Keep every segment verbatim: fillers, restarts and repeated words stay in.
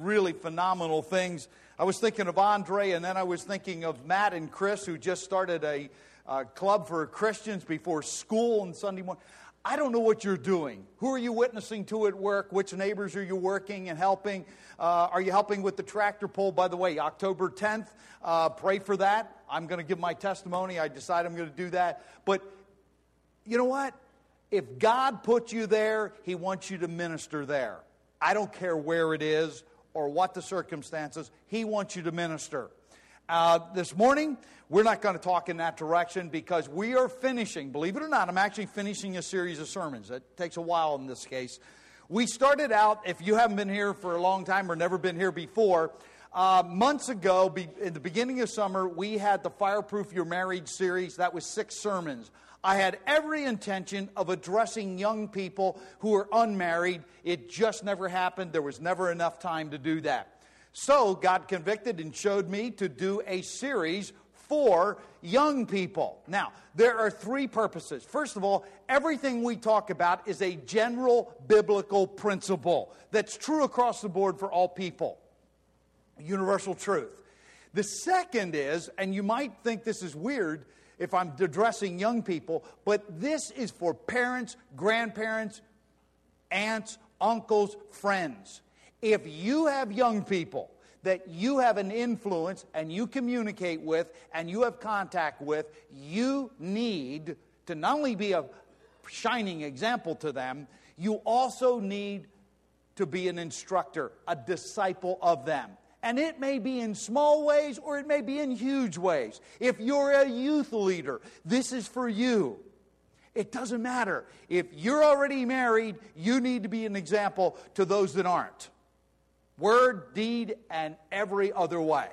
really phenomenal things. I was thinking of Andre, and then I was thinking of Matt and Chris, who just started a uh, club for Christians before school on Sunday morning. I don't know what you're doing. Who are you witnessing to at work? Which neighbors are you working and helping? Uh, are you helping with the tractor pull? By the way, October tenth, uh, pray for that. I'm going to give my testimony. I decide I'm going to do that. But you know what? If God put you there, He wants you to minister there. I don't care where it is or what the circumstances. He wants you to minister. Uh, this morning, we're not going to talk in that direction because we are finishing, believe it or not, I'm actually finishing a series of sermons. It takes a while in this case. We started out, if you haven't been here for a long time or never been here before, uh, months ago, be, in the beginning of summer, we had the Fireproof Your Marriage series. That was six sermons. I had every intention of addressing young people who are unmarried. It just never happened. There was never enough time to do that. So God convicted and showed me to do a series for young people. Now, there are three purposes. First of all, everything we talk about is a general biblical principle that's true across the board for all people. Universal truth. The second is, and you might think this is weird, if I'm addressing young people, but this is for parents, grandparents, aunts, uncles, friends. If you have young people that you have an influence and you communicate with and you have contact with, you need to not only be a shining example to them, you also need to be an instructor, a disciple of them. And it may be in small ways or it may be in huge ways. If you're a youth leader, this is for you. It doesn't matter. If you're already married, you need to be an example to those that aren't. Word, deed, and every other way.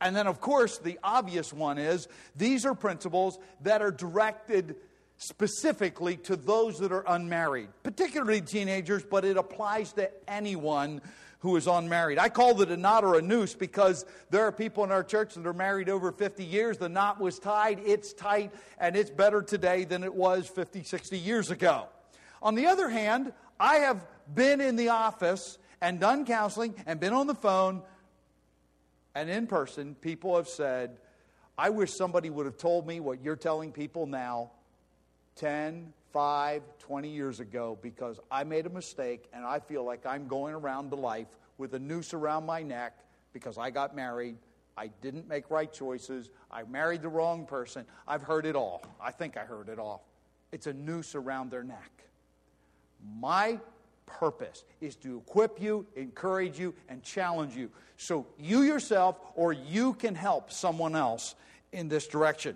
And then, of course, the obvious one is these are principles that are directed specifically to those that are unmarried, particularly teenagers, but it applies to anyone who is unmarried. I call it a knot or a noose because there are people in our church that are married over fifty years. The knot was tied, it's tight, and it's better today than it was fifty, sixty years ago. On the other hand, I have been in the office and done counseling and been on the phone and in person. People have said, I wish somebody would have told me what you're telling people now ten, five, twenty years ago because I made a mistake and I feel like I'm going around the life with a noose around my neck because I got married. I didn't make right choices. I married the wrong person. I've heard it all. I think I heard it all. It's a noose around their neck. My purpose is to equip you, encourage you, and challenge you so you yourself or you can help someone else in this direction.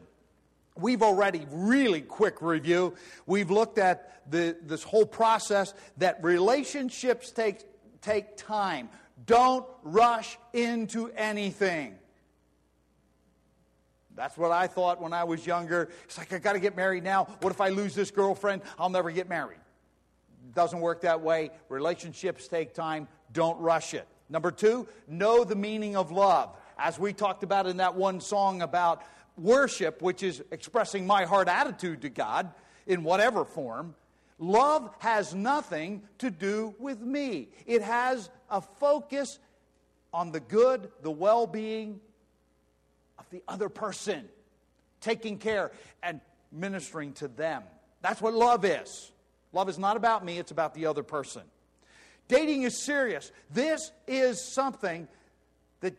We've already, really quick review, we've looked at the, this whole process that relationships take, take time. Don't rush into anything. That's what I thought when I was younger. It's like, I got to get married now. What if I lose this girlfriend? I'll never get married. It doesn't work that way. Relationships take time. Don't rush it. Number two, know the meaning of love. As we talked about in that one song about worship, which is expressing my heart attitude to God in whatever form, love has nothing to do with me. It has a focus on the good, the well-being of the other person, taking care and ministering to them. That's what love is. Love is not about me, it's about the other person. Dating is serious. This is something that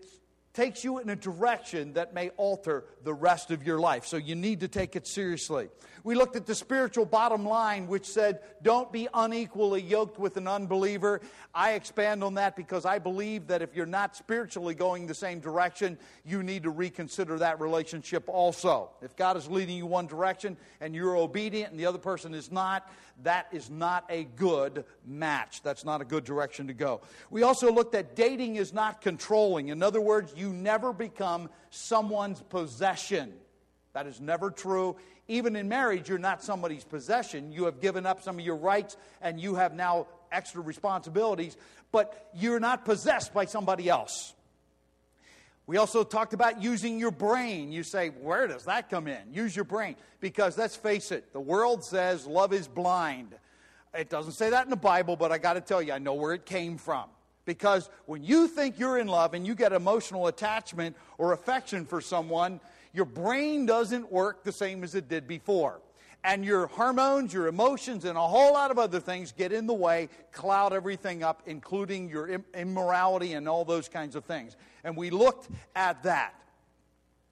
takes you in a direction that may alter the rest of your life. So you need to take it seriously. We looked at the spiritual bottom line, which said, don't be unequally yoked with an unbeliever. I expand on that because I believe that if you're not spiritually going the same direction, you need to reconsider that relationship also. If God is leading you one direction and you're obedient and the other person is not, that is not a good match. That's not a good direction to go. We also looked at dating is not controlling. In other words, you You never become someone's possession. That is never true. Even in marriage, you're not somebody's possession. You have given up some of your rights and you have now extra responsibilities, but you're not possessed by somebody else. We also talked about using your brain. You say, where does that come in? Use your brain. Because let's face it, the world says love is blind. It doesn't say that in the Bible, but I got to tell you, I know where it came from. Because when you think you're in love and you get emotional attachment or affection for someone, your brain doesn't work the same as it did before. And your hormones, your emotions, and a whole lot of other things get in the way, cloud everything up, including your immorality and all those kinds of things. And we looked at that.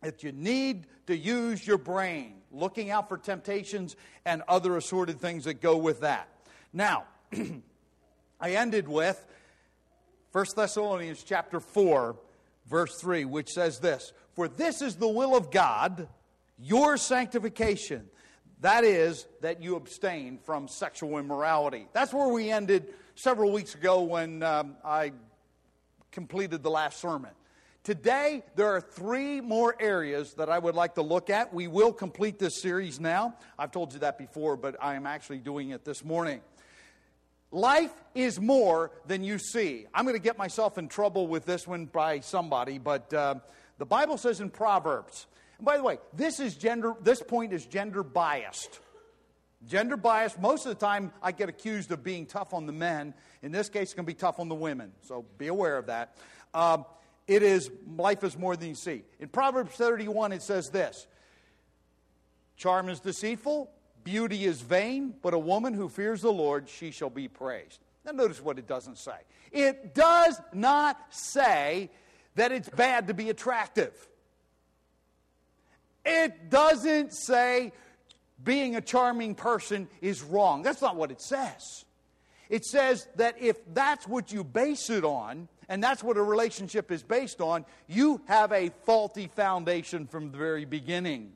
That you need to use your brain, looking out for temptations and other assorted things that go with that. Now, I ended with First Thessalonians chapter four, verse three, which says this, "For this is the will of God, your sanctification, that is, that you abstain from sexual immorality." That's where we ended several weeks ago when um, I completed the last sermon. Today, there are three more areas that I would like to look at. We will complete this series now. I've told you that before, but I am actually doing it this morning. Life is more than you see. I'm going to get myself in trouble with this one by somebody, but uh, the Bible says in Proverbs. And by the way, this is gender. This point is gender biased. Gender biased. Most of the time, I get accused of being tough on the men. In this case, it's going to be tough on the women. So be aware of that. Um, It is, life is more than you see. In Proverbs thirty-one, it says this, "Charm is deceitful, beauty is vain, but a woman who fears the Lord, she shall be praised." Now notice what it doesn't say. It does not say that it's bad to be attractive. It doesn't say being a charming person is wrong. That's not what it says. It says that if that's what you base it on, and that's what a relationship is based on, you have a faulty foundation from the very beginning.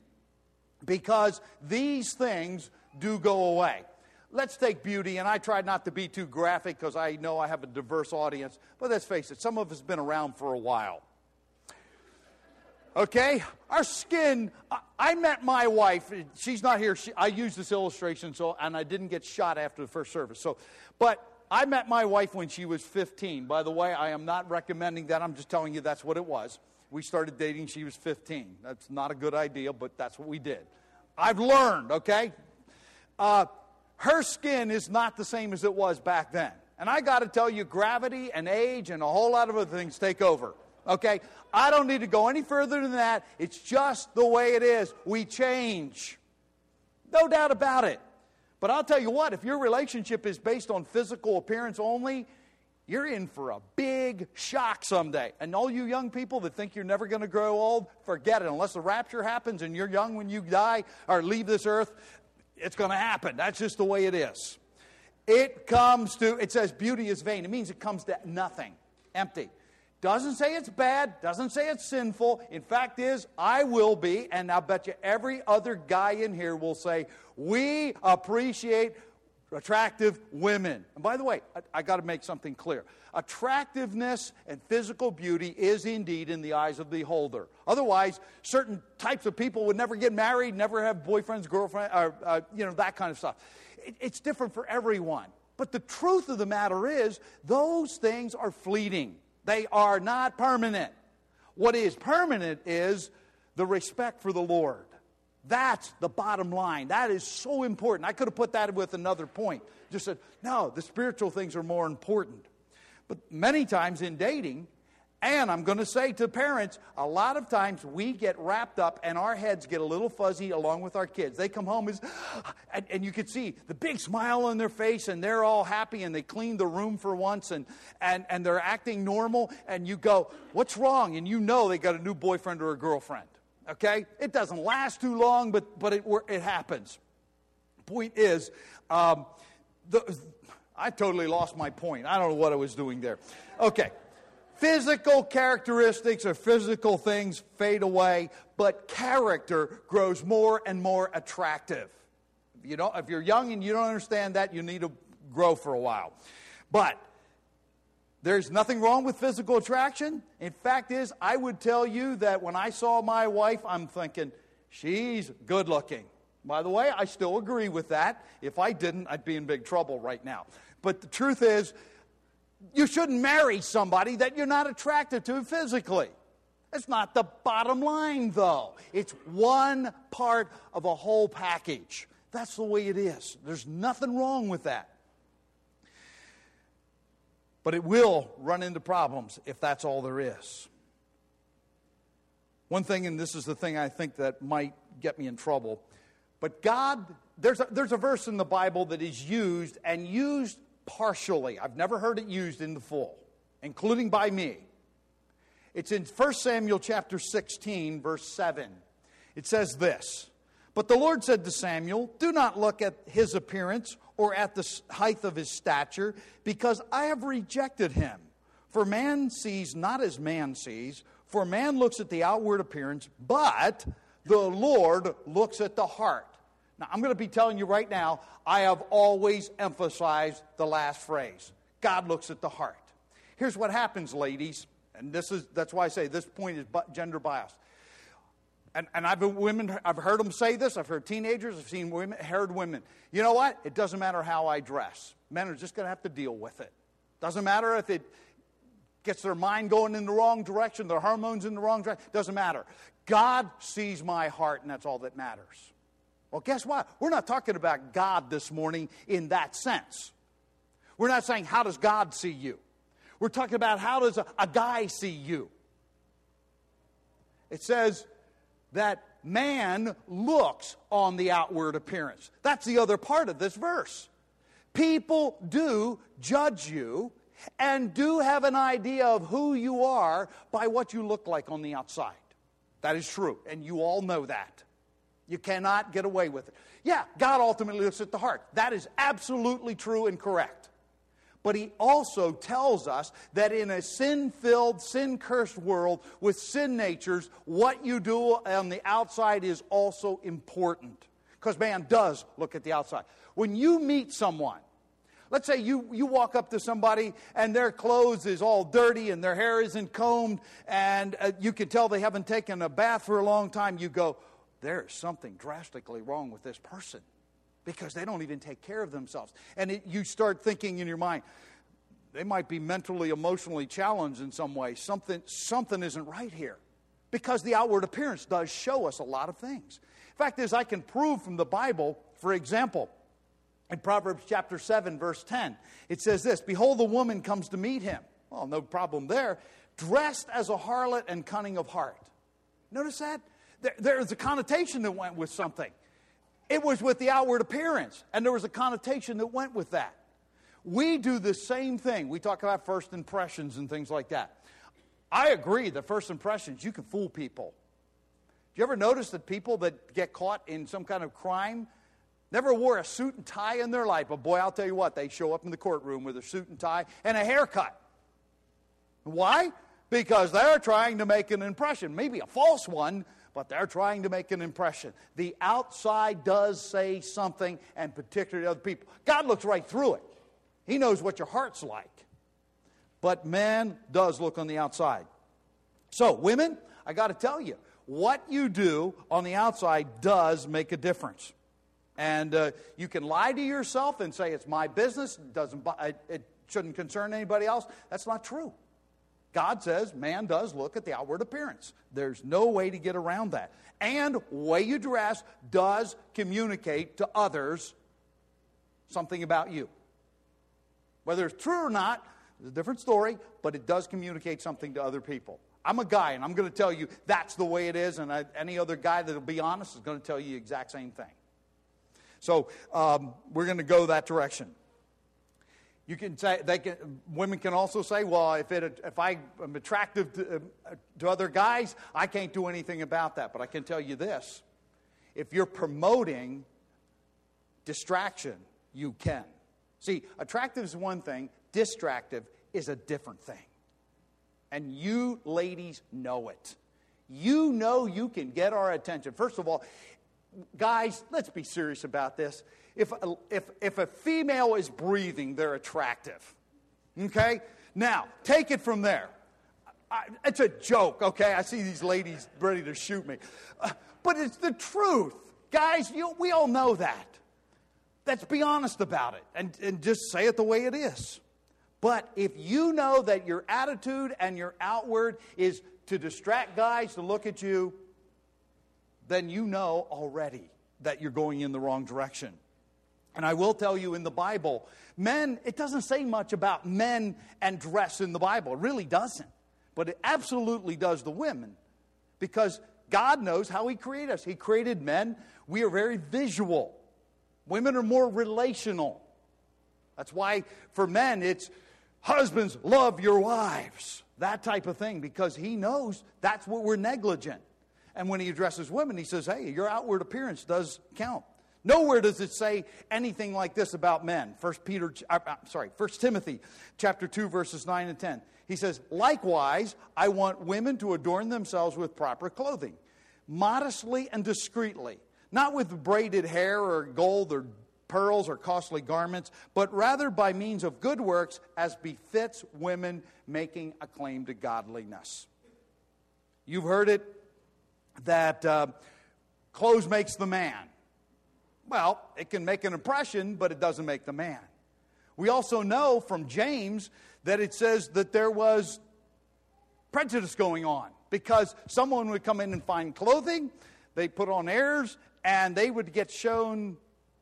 Because these things do go away. Let's take beauty, and I try not to be too graphic because I know I have a diverse audience. But let's face it, some of us have been around for a while. Okay? Our skin, I, I met my wife. She's not here. She, I used this illustration, so and I didn't get shot after the first service. So, but... I met my wife when she was fifteen. By the way, I am not recommending that. I'm just telling you that's what it was. We started dating. She was fifteen. That's not a good idea, but that's what we did. I've learned, okay? Uh, her skin is not the same as it was back then. And I got to tell you, gravity and age and a whole lot of other things take over, okay? I don't need to go any further than that. It's just the way it is. We change. No doubt about it. But I'll tell you what, if your relationship is based on physical appearance only, you're in for a big shock someday. And all you young people that think you're never going to grow old, forget it. Unless the rapture happens and you're young when you die or leave this earth, it's going to happen. That's just the way it is. It comes to, it says beauty is vain. It means it comes to nothing, empty. Doesn't say it's bad, doesn't say it's sinful. In fact is, I will be, and I'll bet you every other guy in here will say, we appreciate attractive women. And by the way, I, I got to make something clear. Attractiveness and physical beauty is indeed in the eyes of the beholder. Otherwise, certain types of people would never get married, never have boyfriends, girlfriends, or uh, you know, that kind of stuff. It, it's different for everyone. But the truth of the matter is, those things are fleeting. They are not permanent. What is permanent is the respect for the Lord. That's the bottom line. That is so important. I could have put that with another point. Just said, no, the spiritual things are more important. But many times in dating, and I'm going to say to parents, a lot of times we get wrapped up and our heads get a little fuzzy along with our kids. They come home as, and, and you can see the big smile on their face and they're all happy and they cleaned the room for once and, and, and they're acting normal and you go, what's wrong? And you know they got a new boyfriend or a girlfriend, okay? It doesn't last too long, but, but it, it happens. Point is, um, the, I totally lost my point. I don't know what I was doing there. Okay. Physical characteristics or physical things fade away, but character grows more and more attractive. You know, if you're young and you don't understand that, you need to grow for a while. But there's nothing wrong with physical attraction. In fact is, I would tell you that when I saw my wife, I'm thinking, she's good looking. By the way, I still agree with that. If I didn't, I'd be in big trouble right now. But the truth is, you shouldn't marry somebody that you're not attracted to physically. That's not the bottom line, though. It's one part of a whole package. That's the way it is. There's nothing wrong with that. But it will run into problems if that's all there is. One thing, and this is the thing I think that might get me in trouble, but God, there's a, there's a verse in the Bible that is used and used partially. I've never heard it used in the full, including by me. It's in First Samuel chapter sixteen, verse seven. It says this, "But the Lord said to Samuel, do not look at his appearance or at the height of his stature, because I have rejected him. For man sees not as man sees, for man looks at the outward appearance, but the Lord looks at the heart." Now, I'm going to be telling you right now, I have always emphasized the last phrase. God looks at the heart. Here's what happens, ladies, and this is that's why I say this point is gender biased. And, and I've been women. I've heard them say this. I've heard teenagers. I've seen women. Heard women. You know what? It doesn't matter how I dress. Men are just going to have to deal with it. Doesn't matter if it gets their mind going in the wrong direction, their hormones in the wrong direction. Doesn't matter. God sees my heart, and that's all that matters. Well, guess what? We're not talking about God this morning in that sense. We're not saying how does God see you. We're talking about how does a, a guy see you. It says that man looks on the outward appearance. That's the other part of this verse. People do judge you and do have an idea of who you are by what you look like on the outside. That is true, and you all know that. You cannot get away with it. Yeah, God ultimately looks at the heart. That is absolutely true and correct. But he also tells us that in a sin-filled, sin-cursed world with sin natures, what you do on the outside is also important. Because man does look at the outside. When you meet someone, let's say you, you walk up to somebody and their clothes is all dirty and their hair isn't combed and uh, you can tell they haven't taken a bath for a long time. You go, there is something drastically wrong with this person. Because they don't even take care of themselves. And it, you start thinking in your mind, they might be mentally, emotionally challenged in some way. Something, something isn't right here. Because the outward appearance does show us a lot of things. The fact is, I can prove from the Bible, for example, in Proverbs chapter seven, verse ten, it says this, "Behold, the woman comes to meet him." Well, no problem there. "Dressed as a harlot and cunning of heart." Notice that? There, there is a connotation that went with something. It was with the outward appearance, and there was a connotation that went with that. We do the same thing. We talk about first impressions and things like that. I agree that first impressions, you can fool people. Do you ever notice that people that get caught in some kind of crime never wore a suit and tie in their life? But boy, I'll tell you what, they show up in the courtroom with a suit and tie and a haircut. Why? Because they're trying to make an impression, maybe a false one, but they're trying to make an impression. The outside does say something, and particularly other people. God looks right through it. He knows what your heart's like. But man does look on the outside. So, women, I got to tell you, what you do on the outside does make a difference. And uh, you can lie to yourself and say, it's my business, it, doesn't, it shouldn't concern anybody else. That's not true. God says man does look at the outward appearance. There's no way to get around that. And the way you dress does communicate to others something about you. Whether it's true or not is a different story, but it does communicate something to other people. I'm a guy, and I'm going to tell you that's the way it is, and I, any other guy that will be honest is going to tell you the exact same thing. So um, we're going to go that direction. You can say they can. Women can also say, "Well, if it if I am attractive to, uh, to other guys, I can't do anything about that." But I can tell you this: if you're promoting distraction, you can. See, attractive is one thing; distractive is a different thing. And you, ladies, know it. You know you can get our attention. First of all, guys, let's be serious about this. If a, if, if a female is breathing, they're attractive, okay? Now, take it from there. I, it's a joke, okay? I see these ladies ready to shoot me. Uh, but it's the truth. Guys, you, we all know that. Let's be honest about it and, and just say it the way it is. But if you know that your attitude and your outward is to distract guys to look at you, then you know already that you're going in the wrong direction. And I will tell you, in the Bible, men, it doesn't say much about men and dress in the Bible. It really doesn't. But it absolutely does the women. Because God knows how He created us. He created men. We are very visual. Women are more relational. That's why for men it's, husbands, love your wives. That type of thing. Because He knows that's what we're negligent. And when He addresses women, He says, hey, your outward appearance does count. Nowhere does it say anything like this about men. First Peter, I'm sorry, First Timothy, chapter two, verses nine and ten. He says, likewise, I want women to adorn themselves with proper clothing, modestly and discreetly, not with braided hair or gold or pearls or costly garments, but rather by means of good works, as befits women making a claim to godliness. You've heard it that uh, clothes makes the man. Well, it can make an impression, but it doesn't make the man. We also know from James that it says that there was prejudice going on because someone would come in and find clothing, they put on airs, and they would get shown,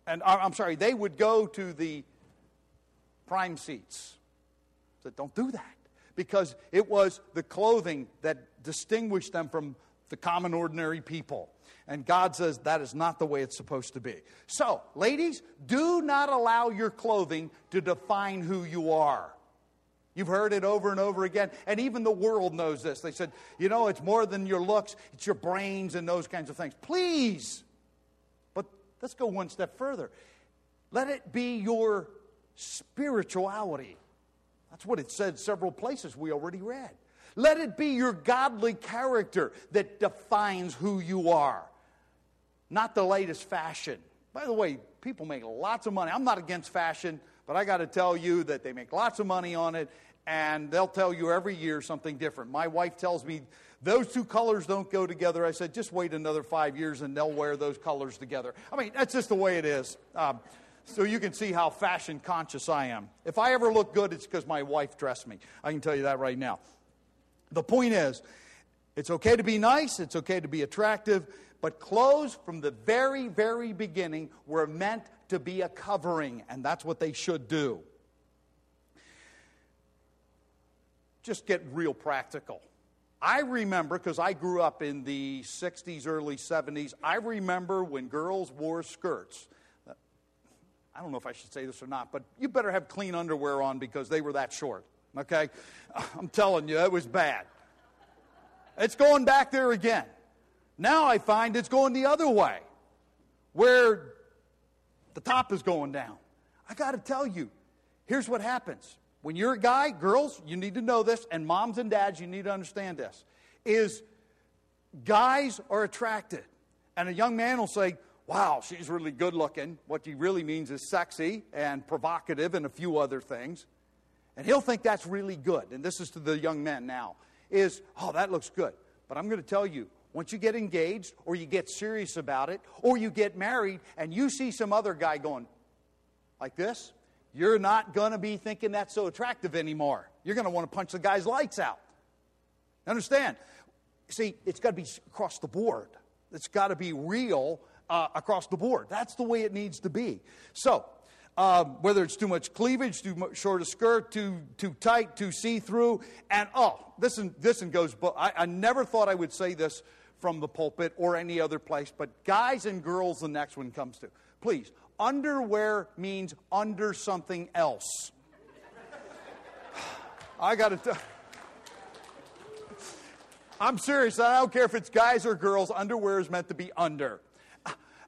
and I'm sorry, they would go to the prime seats. So don't do that, because it was the clothing that distinguished them from the common ordinary people. And God says that is not the way it's supposed to be. So, ladies, do not allow your clothing to define who you are. You've heard it over and over again. And even the world knows this. They said, you know, it's more than your looks. It's your brains and those kinds of things. Please. But let's go one step further. Let it be your spirituality. That's what it said several places we already read. Let it be your godly character that defines who you are. Not the latest fashion. By the way, people make lots of money. I'm not against fashion, but I got to tell you that they make lots of money on it, and they'll tell you every year something different. My wife tells me, those two colors don't go together. I said, just wait another five years, and they'll wear those colors together. I mean, that's just the way it is. Um, so you can see how fashion conscious I am. If I ever look good, it's because my wife dressed me. I can tell you that right now. The point is, it's okay to be nice, it's okay to be attractive, but clothes from the very, very beginning were meant to be a covering, and that's what they should do. Just get real practical. I remember, because I grew up in the sixties, early seventies, I remember when girls wore skirts. I don't know if I should say this or not, but you better have clean underwear on because they were that short. Okay, I'm telling you, it was bad. It's going back there again. Now I find it's going the other way, where the top is going down. I got to tell you, here's what happens. When you're a guy, girls, you need to know this, and moms and dads, you need to understand this, is guys are attracted. And a young man will say, wow, she's really good looking. What he really means is sexy and provocative and a few other things. And he'll think that's really good. And this is to the young men now. Is, oh, that looks good. But I'm going to tell you, once you get engaged or you get serious about it or you get married and you see some other guy going like this, you're not going to be thinking that's so attractive anymore. You're going to want to punch the guy's lights out. Understand? See, it's got to be across the board. It's got to be real uh, across the board. That's the way it needs to be. So, Uh, whether it's too much cleavage, too much short a skirt, too too tight, too see-through, and oh, this and this and goes. But I, I never thought I would say this from the pulpit or any other place. But guys and girls, the next one comes to. Please, underwear means under something else. I got to tell. I'm serious. I don't care if it's guys or girls. Underwear is meant to be under.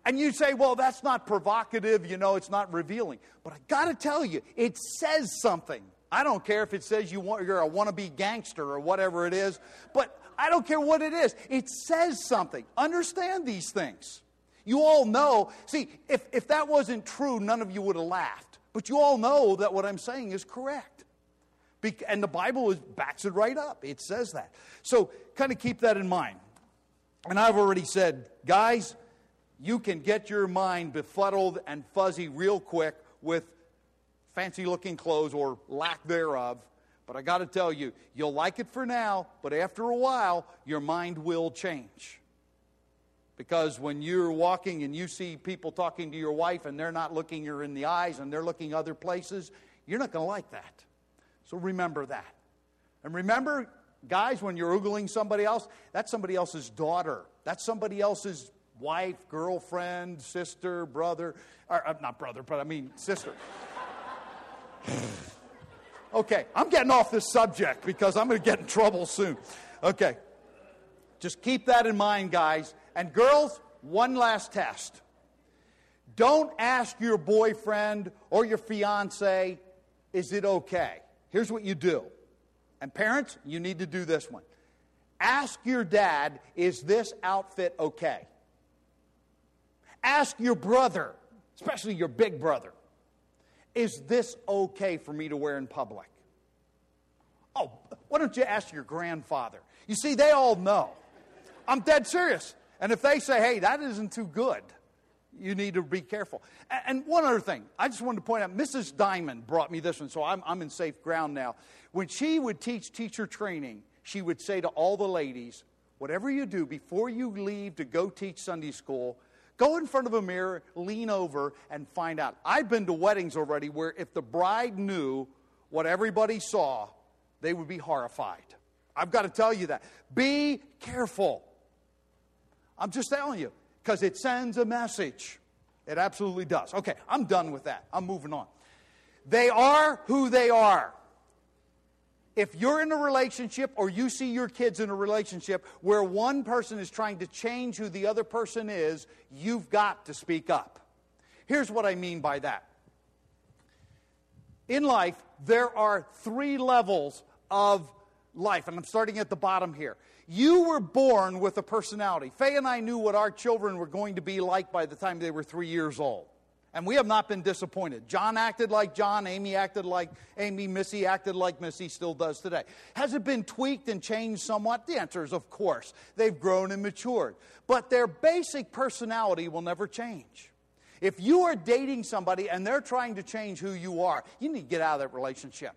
And you say, well, that's not provocative, you know, it's not revealing. But I got to tell you, it says something. I don't care if it says you want, you're a wannabe gangster or whatever it is, but I don't care what it is. It says something. Understand these things. You all know, see, if, if that wasn't true, none of you would have laughed. But you all know that what I'm saying is correct. Be- and the Bible is, backs it right up. It says that. So kind of keep that in mind. And I've already said, guys, you can get your mind befuddled and fuzzy real quick with fancy-looking clothes or lack thereof. But I got to tell you, you'll like it for now, but after a while, your mind will change. Because when you're walking and you see people talking to your wife and they're not looking her in the eyes and they're looking other places, you're not going to like that. So remember that. And remember, guys, when you're ogling somebody else, that's somebody else's daughter. That's somebody else's wife, girlfriend, sister, brother. Or, uh, not brother, but I mean sister. Okay, I'm getting off this subject because I'm going to get in trouble soon. Okay, just keep that in mind, guys. And girls, one last test. Don't ask your boyfriend or your fiancé, is it okay? Here's what you do. And parents, you need to do this one. Ask your dad, is this outfit okay? Ask your brother, especially your big brother, is this okay for me to wear in public? Oh, why don't you ask your grandfather? You see, they all know. I'm dead serious. And if they say, hey, that isn't too good, you need to be careful. And one other thing, I just wanted to point out, Missus Diamond brought me this one, so I'm, I'm in safe ground now. When she would teach teacher training, she would say to all the ladies, whatever you do, before you leave to go teach Sunday school, go in front of a mirror, lean over, and find out. I've been to weddings already where if the bride knew what everybody saw, they would be horrified. I've got to tell you that. Be careful. I'm just telling you, because it sends a message. It absolutely does. Okay, I'm done with that. I'm moving on. They are who they are. If you're in a relationship or you see your kids in a relationship where one person is trying to change who the other person is, you've got to speak up. Here's what I mean by that. In life, there are three levels of life, and I'm starting at the bottom here. You were born with a personality. Faye and I knew what our children were going to be like by the time they were three years old. And we have not been disappointed. John acted like John, Amy acted like Amy, Missy acted like Missy, still does today. Has it been tweaked and changed somewhat? The answer is, of course. They've grown and matured. But their basic personality will never change. If you are dating somebody and they're trying to change who you are, you need to get out of that relationship.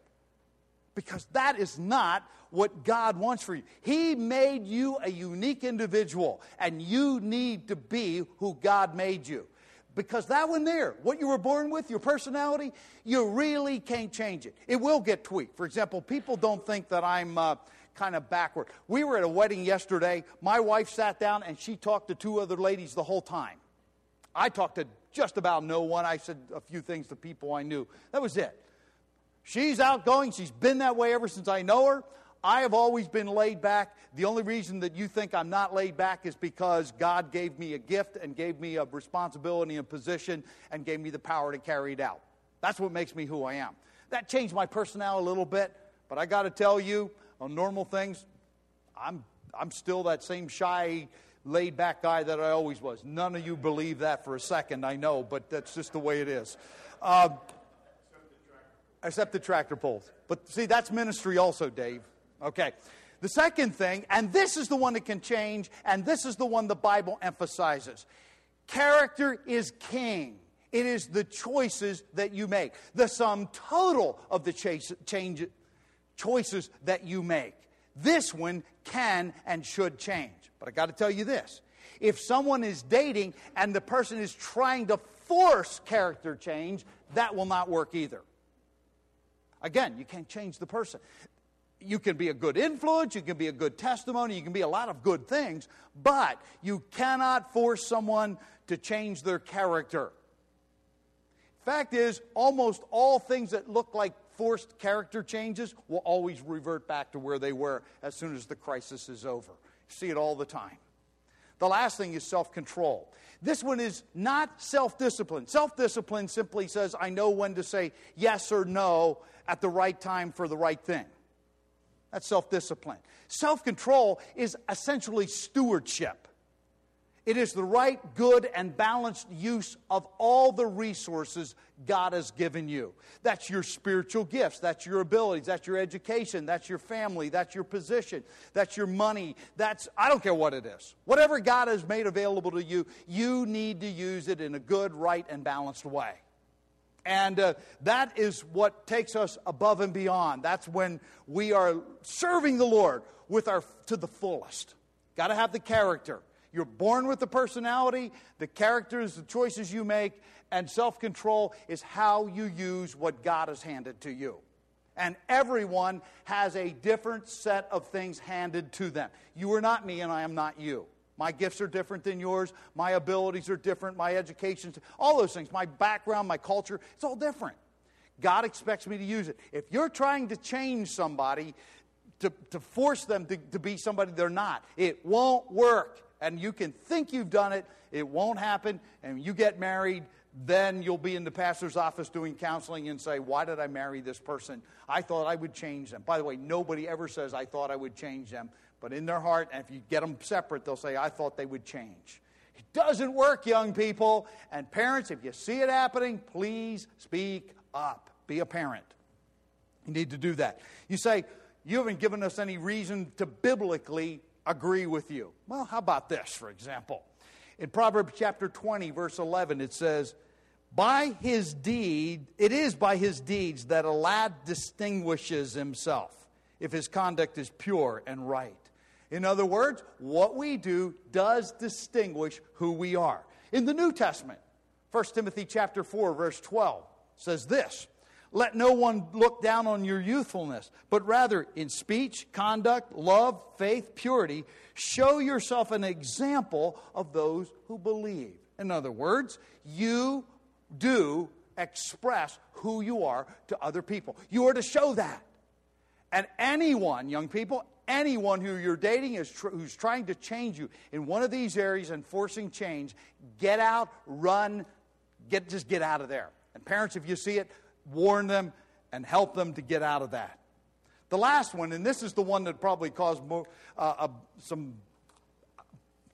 Because that is not what God wants for you. He made you a unique individual, and you need to be who God made you. Because that one there, what you were born with, your personality, you really can't change it. It will get tweaked. For example, people don't think that I'm uh, kind of backward. We were at a wedding yesterday. My wife sat down, and she talked to two other ladies the whole time. I talked to just about no one. I said a few things to people I knew. That was it. She's outgoing. She's been that way ever since I know her. I have always been laid back. The only reason that you think I'm not laid back is because God gave me a gift and gave me a responsibility and position and gave me the power to carry it out. That's what makes me who I am. That changed my personality a little bit, but I got to tell you, on normal things, I'm I'm still that same shy, laid back guy that I always was. None of you believe that for a second, I know, but that's just the way it is. Uh, Except the tractor pulls. But see, that's ministry also, Dave. Okay. The second thing, and this is the one that can change, and this is the one the Bible emphasizes. Character is king. It is the choices that you make. The sum total of the chase, change, choices that you make. This one can and should change. But I got to tell you this. If someone is dating and the person is trying to force character change, that will not work either. Again, you can't change the person. You can be a good influence, you can be a good testimony, you can be a lot of good things, but you cannot force someone to change their character. Fact is, almost all things that look like forced character changes will always revert back to where they were as soon as the crisis is over. You see it all the time. The last thing is self-control. This one is not self-discipline. Self-discipline simply says, I know when to say yes or no at the right time for the right thing. That's self-discipline. Self-control is essentially stewardship. It is the right, good, and balanced use of all the resources God has given you. That's your spiritual gifts. That's your abilities. That's your education. That's your family. That's your position. That's your money. That's, I don't care what it is. Whatever God has made available to you, you need to use it in a good, right, and balanced way. And uh, that is what takes us above and beyond. That's when we are serving the Lord with our to the fullest. Got to have the character. You're born with the personality, the characters, the choices you make, and self-control is how you use what God has handed to you. And everyone has a different set of things handed to them. You are not me and I am not you. My gifts are different than yours. My abilities are different. My education, all those things. My background, my culture, it's all different. God expects me to use it. If you're trying to change somebody, to, to force them to, to be somebody they're not, it won't work. And you can think you've done it. It won't happen. And you get married, then you'll be in the pastor's office doing counseling and say, why did I marry this person? I thought I would change them. By the way, nobody ever says, I thought I would change them. But in their heart, and if you get them separate, they'll say, I thought they would change. It doesn't work, young people. And parents, if you see it happening, please speak up. Be a parent. You need to do that. You say, you haven't given us any reason to biblically agree with you. Well, how about this, for example? In Proverbs chapter twenty, verse eleven, it says, By his deed, it is by his deeds that a lad distinguishes himself, if his conduct is pure and right. In other words, what we do does distinguish who we are. In the New Testament, First Timothy chapter four, verse twelve, says this, Let no one look down on your youthfulness, but rather in speech, conduct, love, faith, purity, show yourself an example of those who believe. In other words, you do express who you are to other people. You are to show that. And anyone, young people, anyone who you're dating is tr- who's trying to change you in one of these areas and forcing change, get out, run, get just get out of there. And parents, if you see it, warn them and help them to get out of that. The last one, and this is the one that probably caused more, uh, uh, some...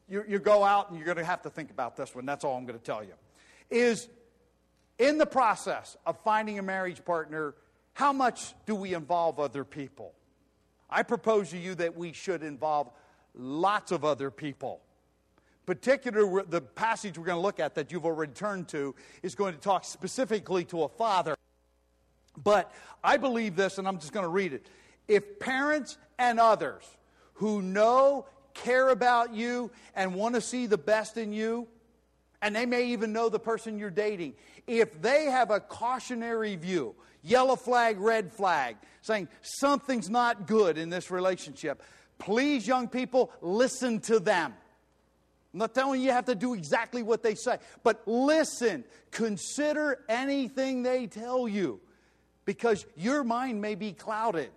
You, you go out and you're going to have to think about this one. That's all I'm going to tell you. Is in the process of finding a marriage partner, how much do we involve other people? I propose to you that we should involve lots of other people. Particularly, the passage we're going to look at that you've already turned to is going to talk specifically to a father. But I believe this, and I'm just going to read it. If parents and others who know, care about you, and want to see the best in you, and they may even know the person you're dating, if they have a cautionary view, yellow flag, red flag, saying something's not good in this relationship, please, young people, listen to them. I'm not telling you you have to do exactly what they say, but listen, consider anything they tell you, because your mind may be clouded.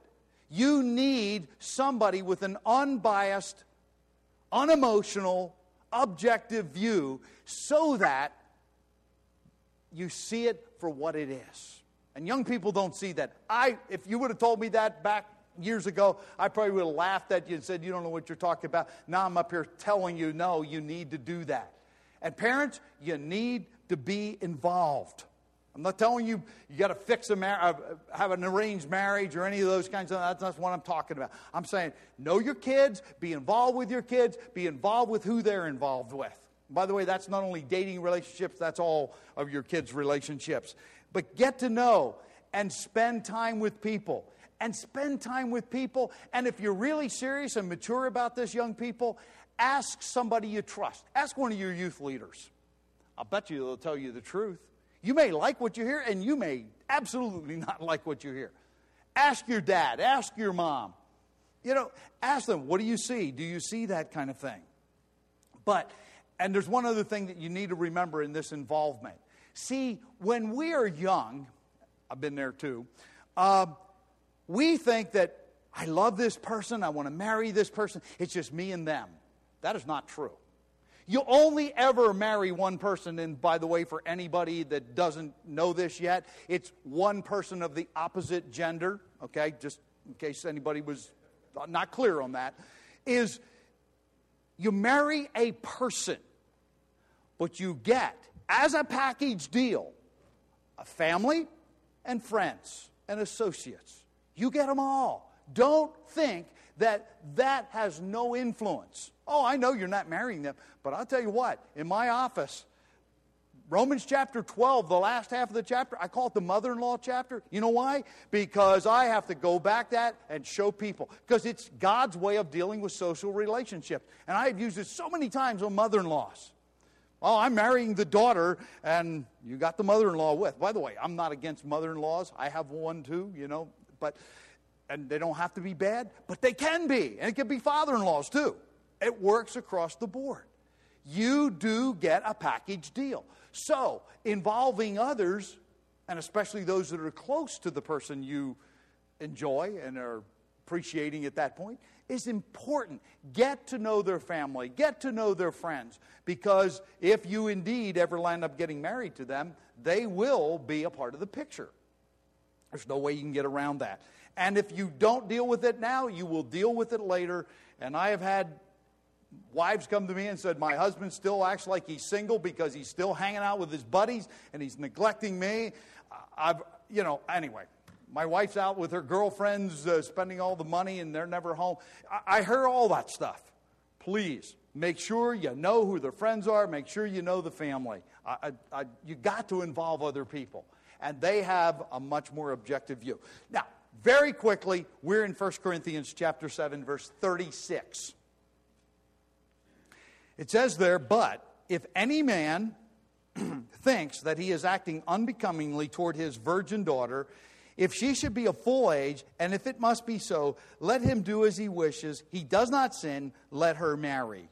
You need somebody with an unbiased, unemotional, objective view so that you see it for what it is. And young people don't see that. I, if you would have told me that back years ago, I probably would have laughed at you and said, you don't know what you're talking about. Now I'm up here telling you, no, you need to do that. And parents, you need to be involved. I'm not telling you you got to fix a mar- have an arranged marriage or any of those kinds of things. That's not what I'm talking about. I'm saying know your kids, be involved with your kids, be involved with who they're involved with. By the way, that's not only dating relationships, that's all of your kids' relationships. But get to know and spend time with people. And spend time with people. And if you're really serious and mature about this, young people, ask somebody you trust. Ask one of your youth leaders. I'll bet you they'll tell you the truth. You may like what you hear, and you may absolutely not like what you hear. Ask your dad. Ask your mom. You know, ask them, what do you see? Do you see that kind of thing? But, and there's one other thing that you need to remember in this involvement. See, when we are young, I've been there too, um, we think that I love this person, I want to marry this person, it's just me and them. That is not true. You only ever marry one person, and by the way, for anybody that doesn't know this yet, it's one person of the opposite gender, okay, just in case anybody was not clear on that, is you marry a person, but you get, as a package deal, a family and friends and associates. You get them all. Don't think that that has no influence. Oh, I know you're not marrying them, but I'll tell you what, in my office, Romans chapter twelve, the last half of the chapter, I call it the mother-in-law chapter. You know why? Because I have to go back that and show people. Because it's God's way of dealing with social relationships. And I've used it so many times on mother-in-laws. Oh, I'm marrying the daughter, and you got the mother-in-law with. By the way, I'm not against mother-in-laws. I have one too, you know. But and they don't have to be bad, but they can be. And it can be father-in-laws too. It works across the board. You do get a package deal. So, involving others, and especially those that are close to the person you enjoy and are appreciating at that point, is important. Get to know their family. Get to know their friends. Because if you indeed ever land up getting married to them, they will be a part of the picture. There's no way you can get around that. And if you don't deal with it now, you will deal with it later. And I have had wives come to me and said, my husband still acts like he's single because he's still hanging out with his buddies and he's neglecting me. I've, you know, anyway, my wife's out with her girlfriends uh, spending all the money and they're never home. I, I hear all that stuff. Please make sure you know who their friends are. Make sure you know the family. I, I, I, you got to involve other people. And they have a much more objective view. Now, very quickly, we're in First Corinthians chapter seven, verse thirty-six. It says there, but if any man thinks that he is acting unbecomingly toward his virgin daughter, if she should be of full age, and if it must be so, let him do as he wishes. He does not sin, let her marry.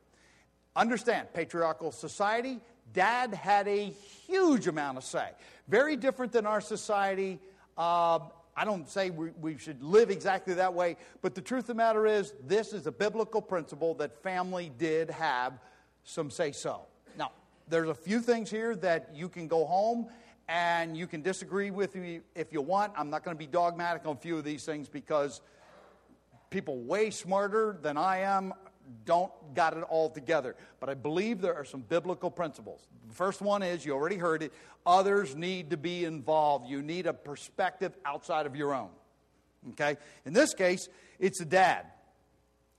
Understand, patriarchal society, dad had a huge amount of say. Very different than our society. Uh, I don't say we, we should live exactly that way, but the truth of the matter is, this is a biblical principle that family did have some say so. Now, there's a few things here that you can go home and you can disagree with me if you want. I'm not going to be dogmatic on a few of these things because people way smarter than I am don't got it all together. But I believe there are some biblical principles. The first one is, you already heard it, others need to be involved. You need a perspective outside of your own. Okay? In this case, it's a dad.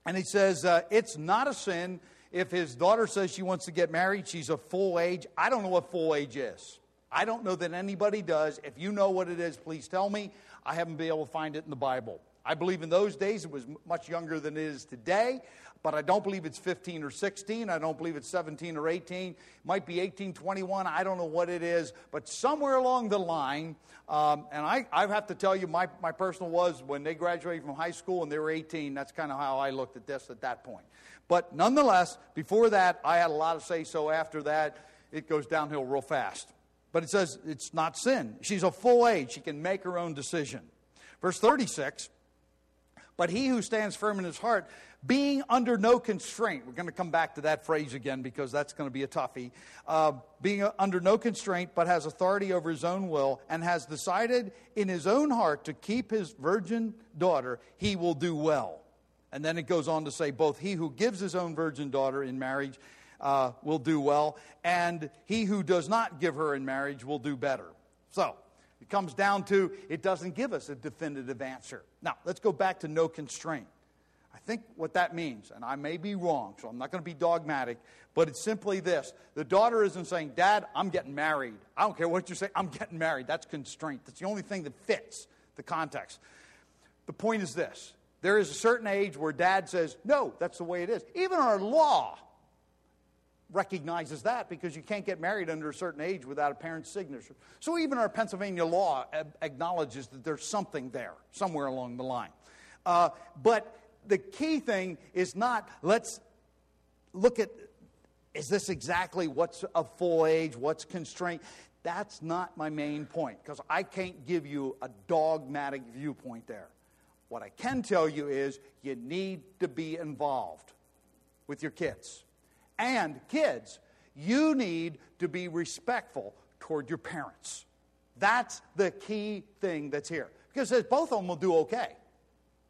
And he says, uh, it's not a sin if his daughter says she wants to get married, she's of full age. I don't know what full age is. I don't know that anybody does. If you know what it is, please tell me. I haven't been able to find it in the Bible. I believe in those days it was much younger than it is today, but I don't believe it's fifteen or sixteen. I don't believe it's seventeen or eighteen. It might be eighteen, twenty-one. I don't know what it is, but somewhere along the line, um, and I, I have to tell you, my, my personal was when they graduated from high school and they were eighteen, that's kind of how I looked at this at that point. But nonetheless, before that, I had a lot of say-so. After that, it goes downhill real fast. But it says it's not sin. She's of full age. She can make her own decision. Verse thirty-six, but he who stands firm in his heart, being under no constraint. We're going to come back to that phrase again because that's going to be a toughie. Uh, being under no constraint, but has authority over his own will and has decided in his own heart to keep his virgin daughter, he will do well. And then it goes on to say, both he who gives his own virgin daughter in marriage uh, will do well, and he who does not give her in marriage will do better. So, it comes down to, it doesn't give us a definitive answer. Now, let's go back to no constraint. I think what that means, and I may be wrong, so I'm not going to be dogmatic, but it's simply this. The daughter isn't saying, Dad, I'm getting married. I don't care what you say, I'm getting married. That's constraint. That's the only thing that fits the context. The point is this. There is a certain age where Dad says, no, that's the way it is. Even our law recognizes that because you can't get married under a certain age without a parent's signature. So even our Pennsylvania law acknowledges that there's something there, somewhere along the line. Uh, but the key thing is not, let's look at, is this exactly what's a full age, what's constraint? That's not my main point because I can't give you a dogmatic viewpoint there. What I can tell you is you need to be involved with your kids. And kids, you need to be respectful toward your parents. That's the key thing that's here. Because it says both of them will do okay.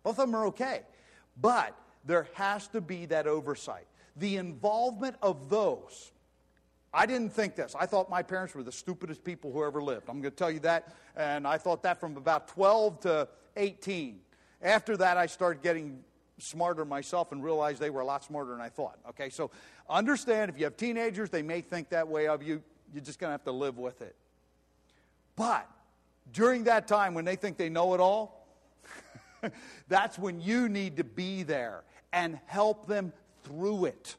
Both of them are okay. But there has to be that oversight. The involvement of those. I didn't think this. I thought my parents were the stupidest people who ever lived. I'm going to tell you that. And I thought that from about twelve to eighteen. After that, I started getting smarter myself and realized they were a lot smarter than I thought. Okay, so understand if you have teenagers, they may think that way of you. you're just going to have to live with it. But during that time when they think they know it all, that's when you need to be there and help them through it.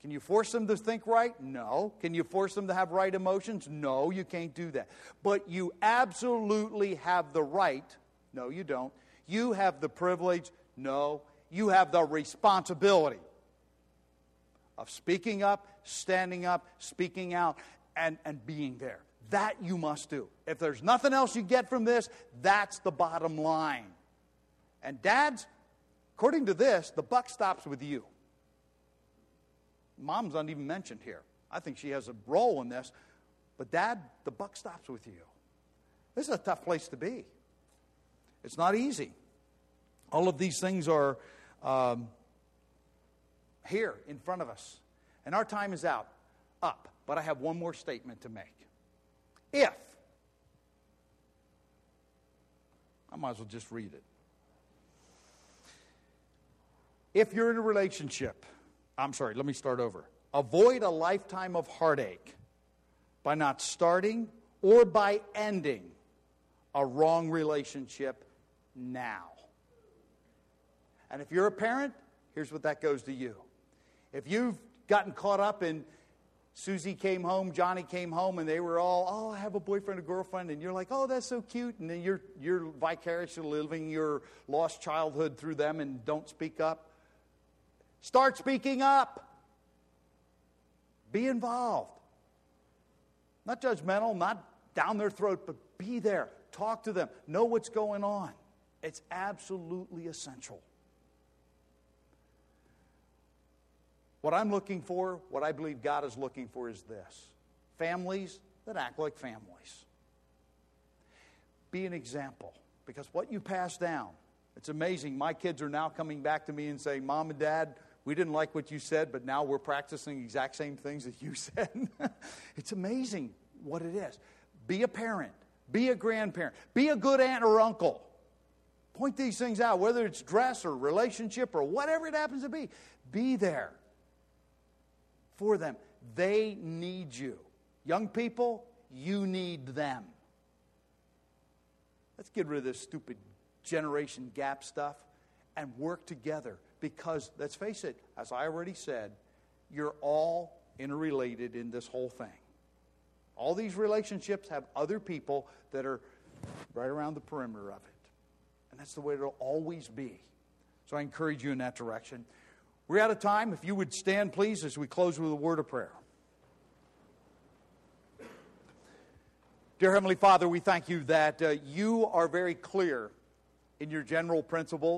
Can you force them to think right? No. Can you force them to have right emotions? No, you can't do that. But you absolutely have the right. No, you don't. You have the privilege. No, you have the responsibility of speaking up, standing up, speaking out, and, and being there. That you must do. If there's nothing else you get from this, that's the bottom line. And dads, according to this, the buck stops with you. Mom's not even mentioned here. I think she has a role in this. But Dad, the buck stops with you. This is a tough place to be. It's not easy. All of these things are um, here in front of us. And our time is out, up. But I have one more statement to make. If, I might as well just read it. If you're in a relationship, I'm sorry, let me start over. Avoid a lifetime of heartache by not starting or by ending a wrong relationship now. And if you're a parent, here's what that goes to you. If you've gotten caught up in Susie came home, Johnny came home, and they were all, oh, I have a boyfriend, a girlfriend, and you're like, oh, that's so cute, and then you're you're vicariously living your lost childhood through them and don't speak up. Start speaking up. Be involved. Not judgmental, not down their throat, but be there. Talk to them. Know what's going on. It's absolutely essential. What I'm looking for, what I believe God is looking for is this. Families that act like families. Be an example. Because what you pass down, it's amazing. My kids are now coming back to me and saying, Mom and Dad, we didn't like what you said, but now we're practicing the exact same things that you said. It's amazing what it is. Be a parent. Be a grandparent. Be a good aunt or uncle. Point these things out, whether it's dress or relationship or whatever it happens to be. Be there. For them. They need you. Young people, you need them. Let's get rid of this stupid generation gap stuff and work together because, let's face it, as I already said, you're all interrelated in this whole thing. All these relationships have other people that are right around the perimeter of it. And that's the way it'll always be. So I encourage you in that direction. We're out of time. If you would stand, please, as we close with a word of prayer. Dear Heavenly Father, we thank you that uh, you are very clear in your general principles.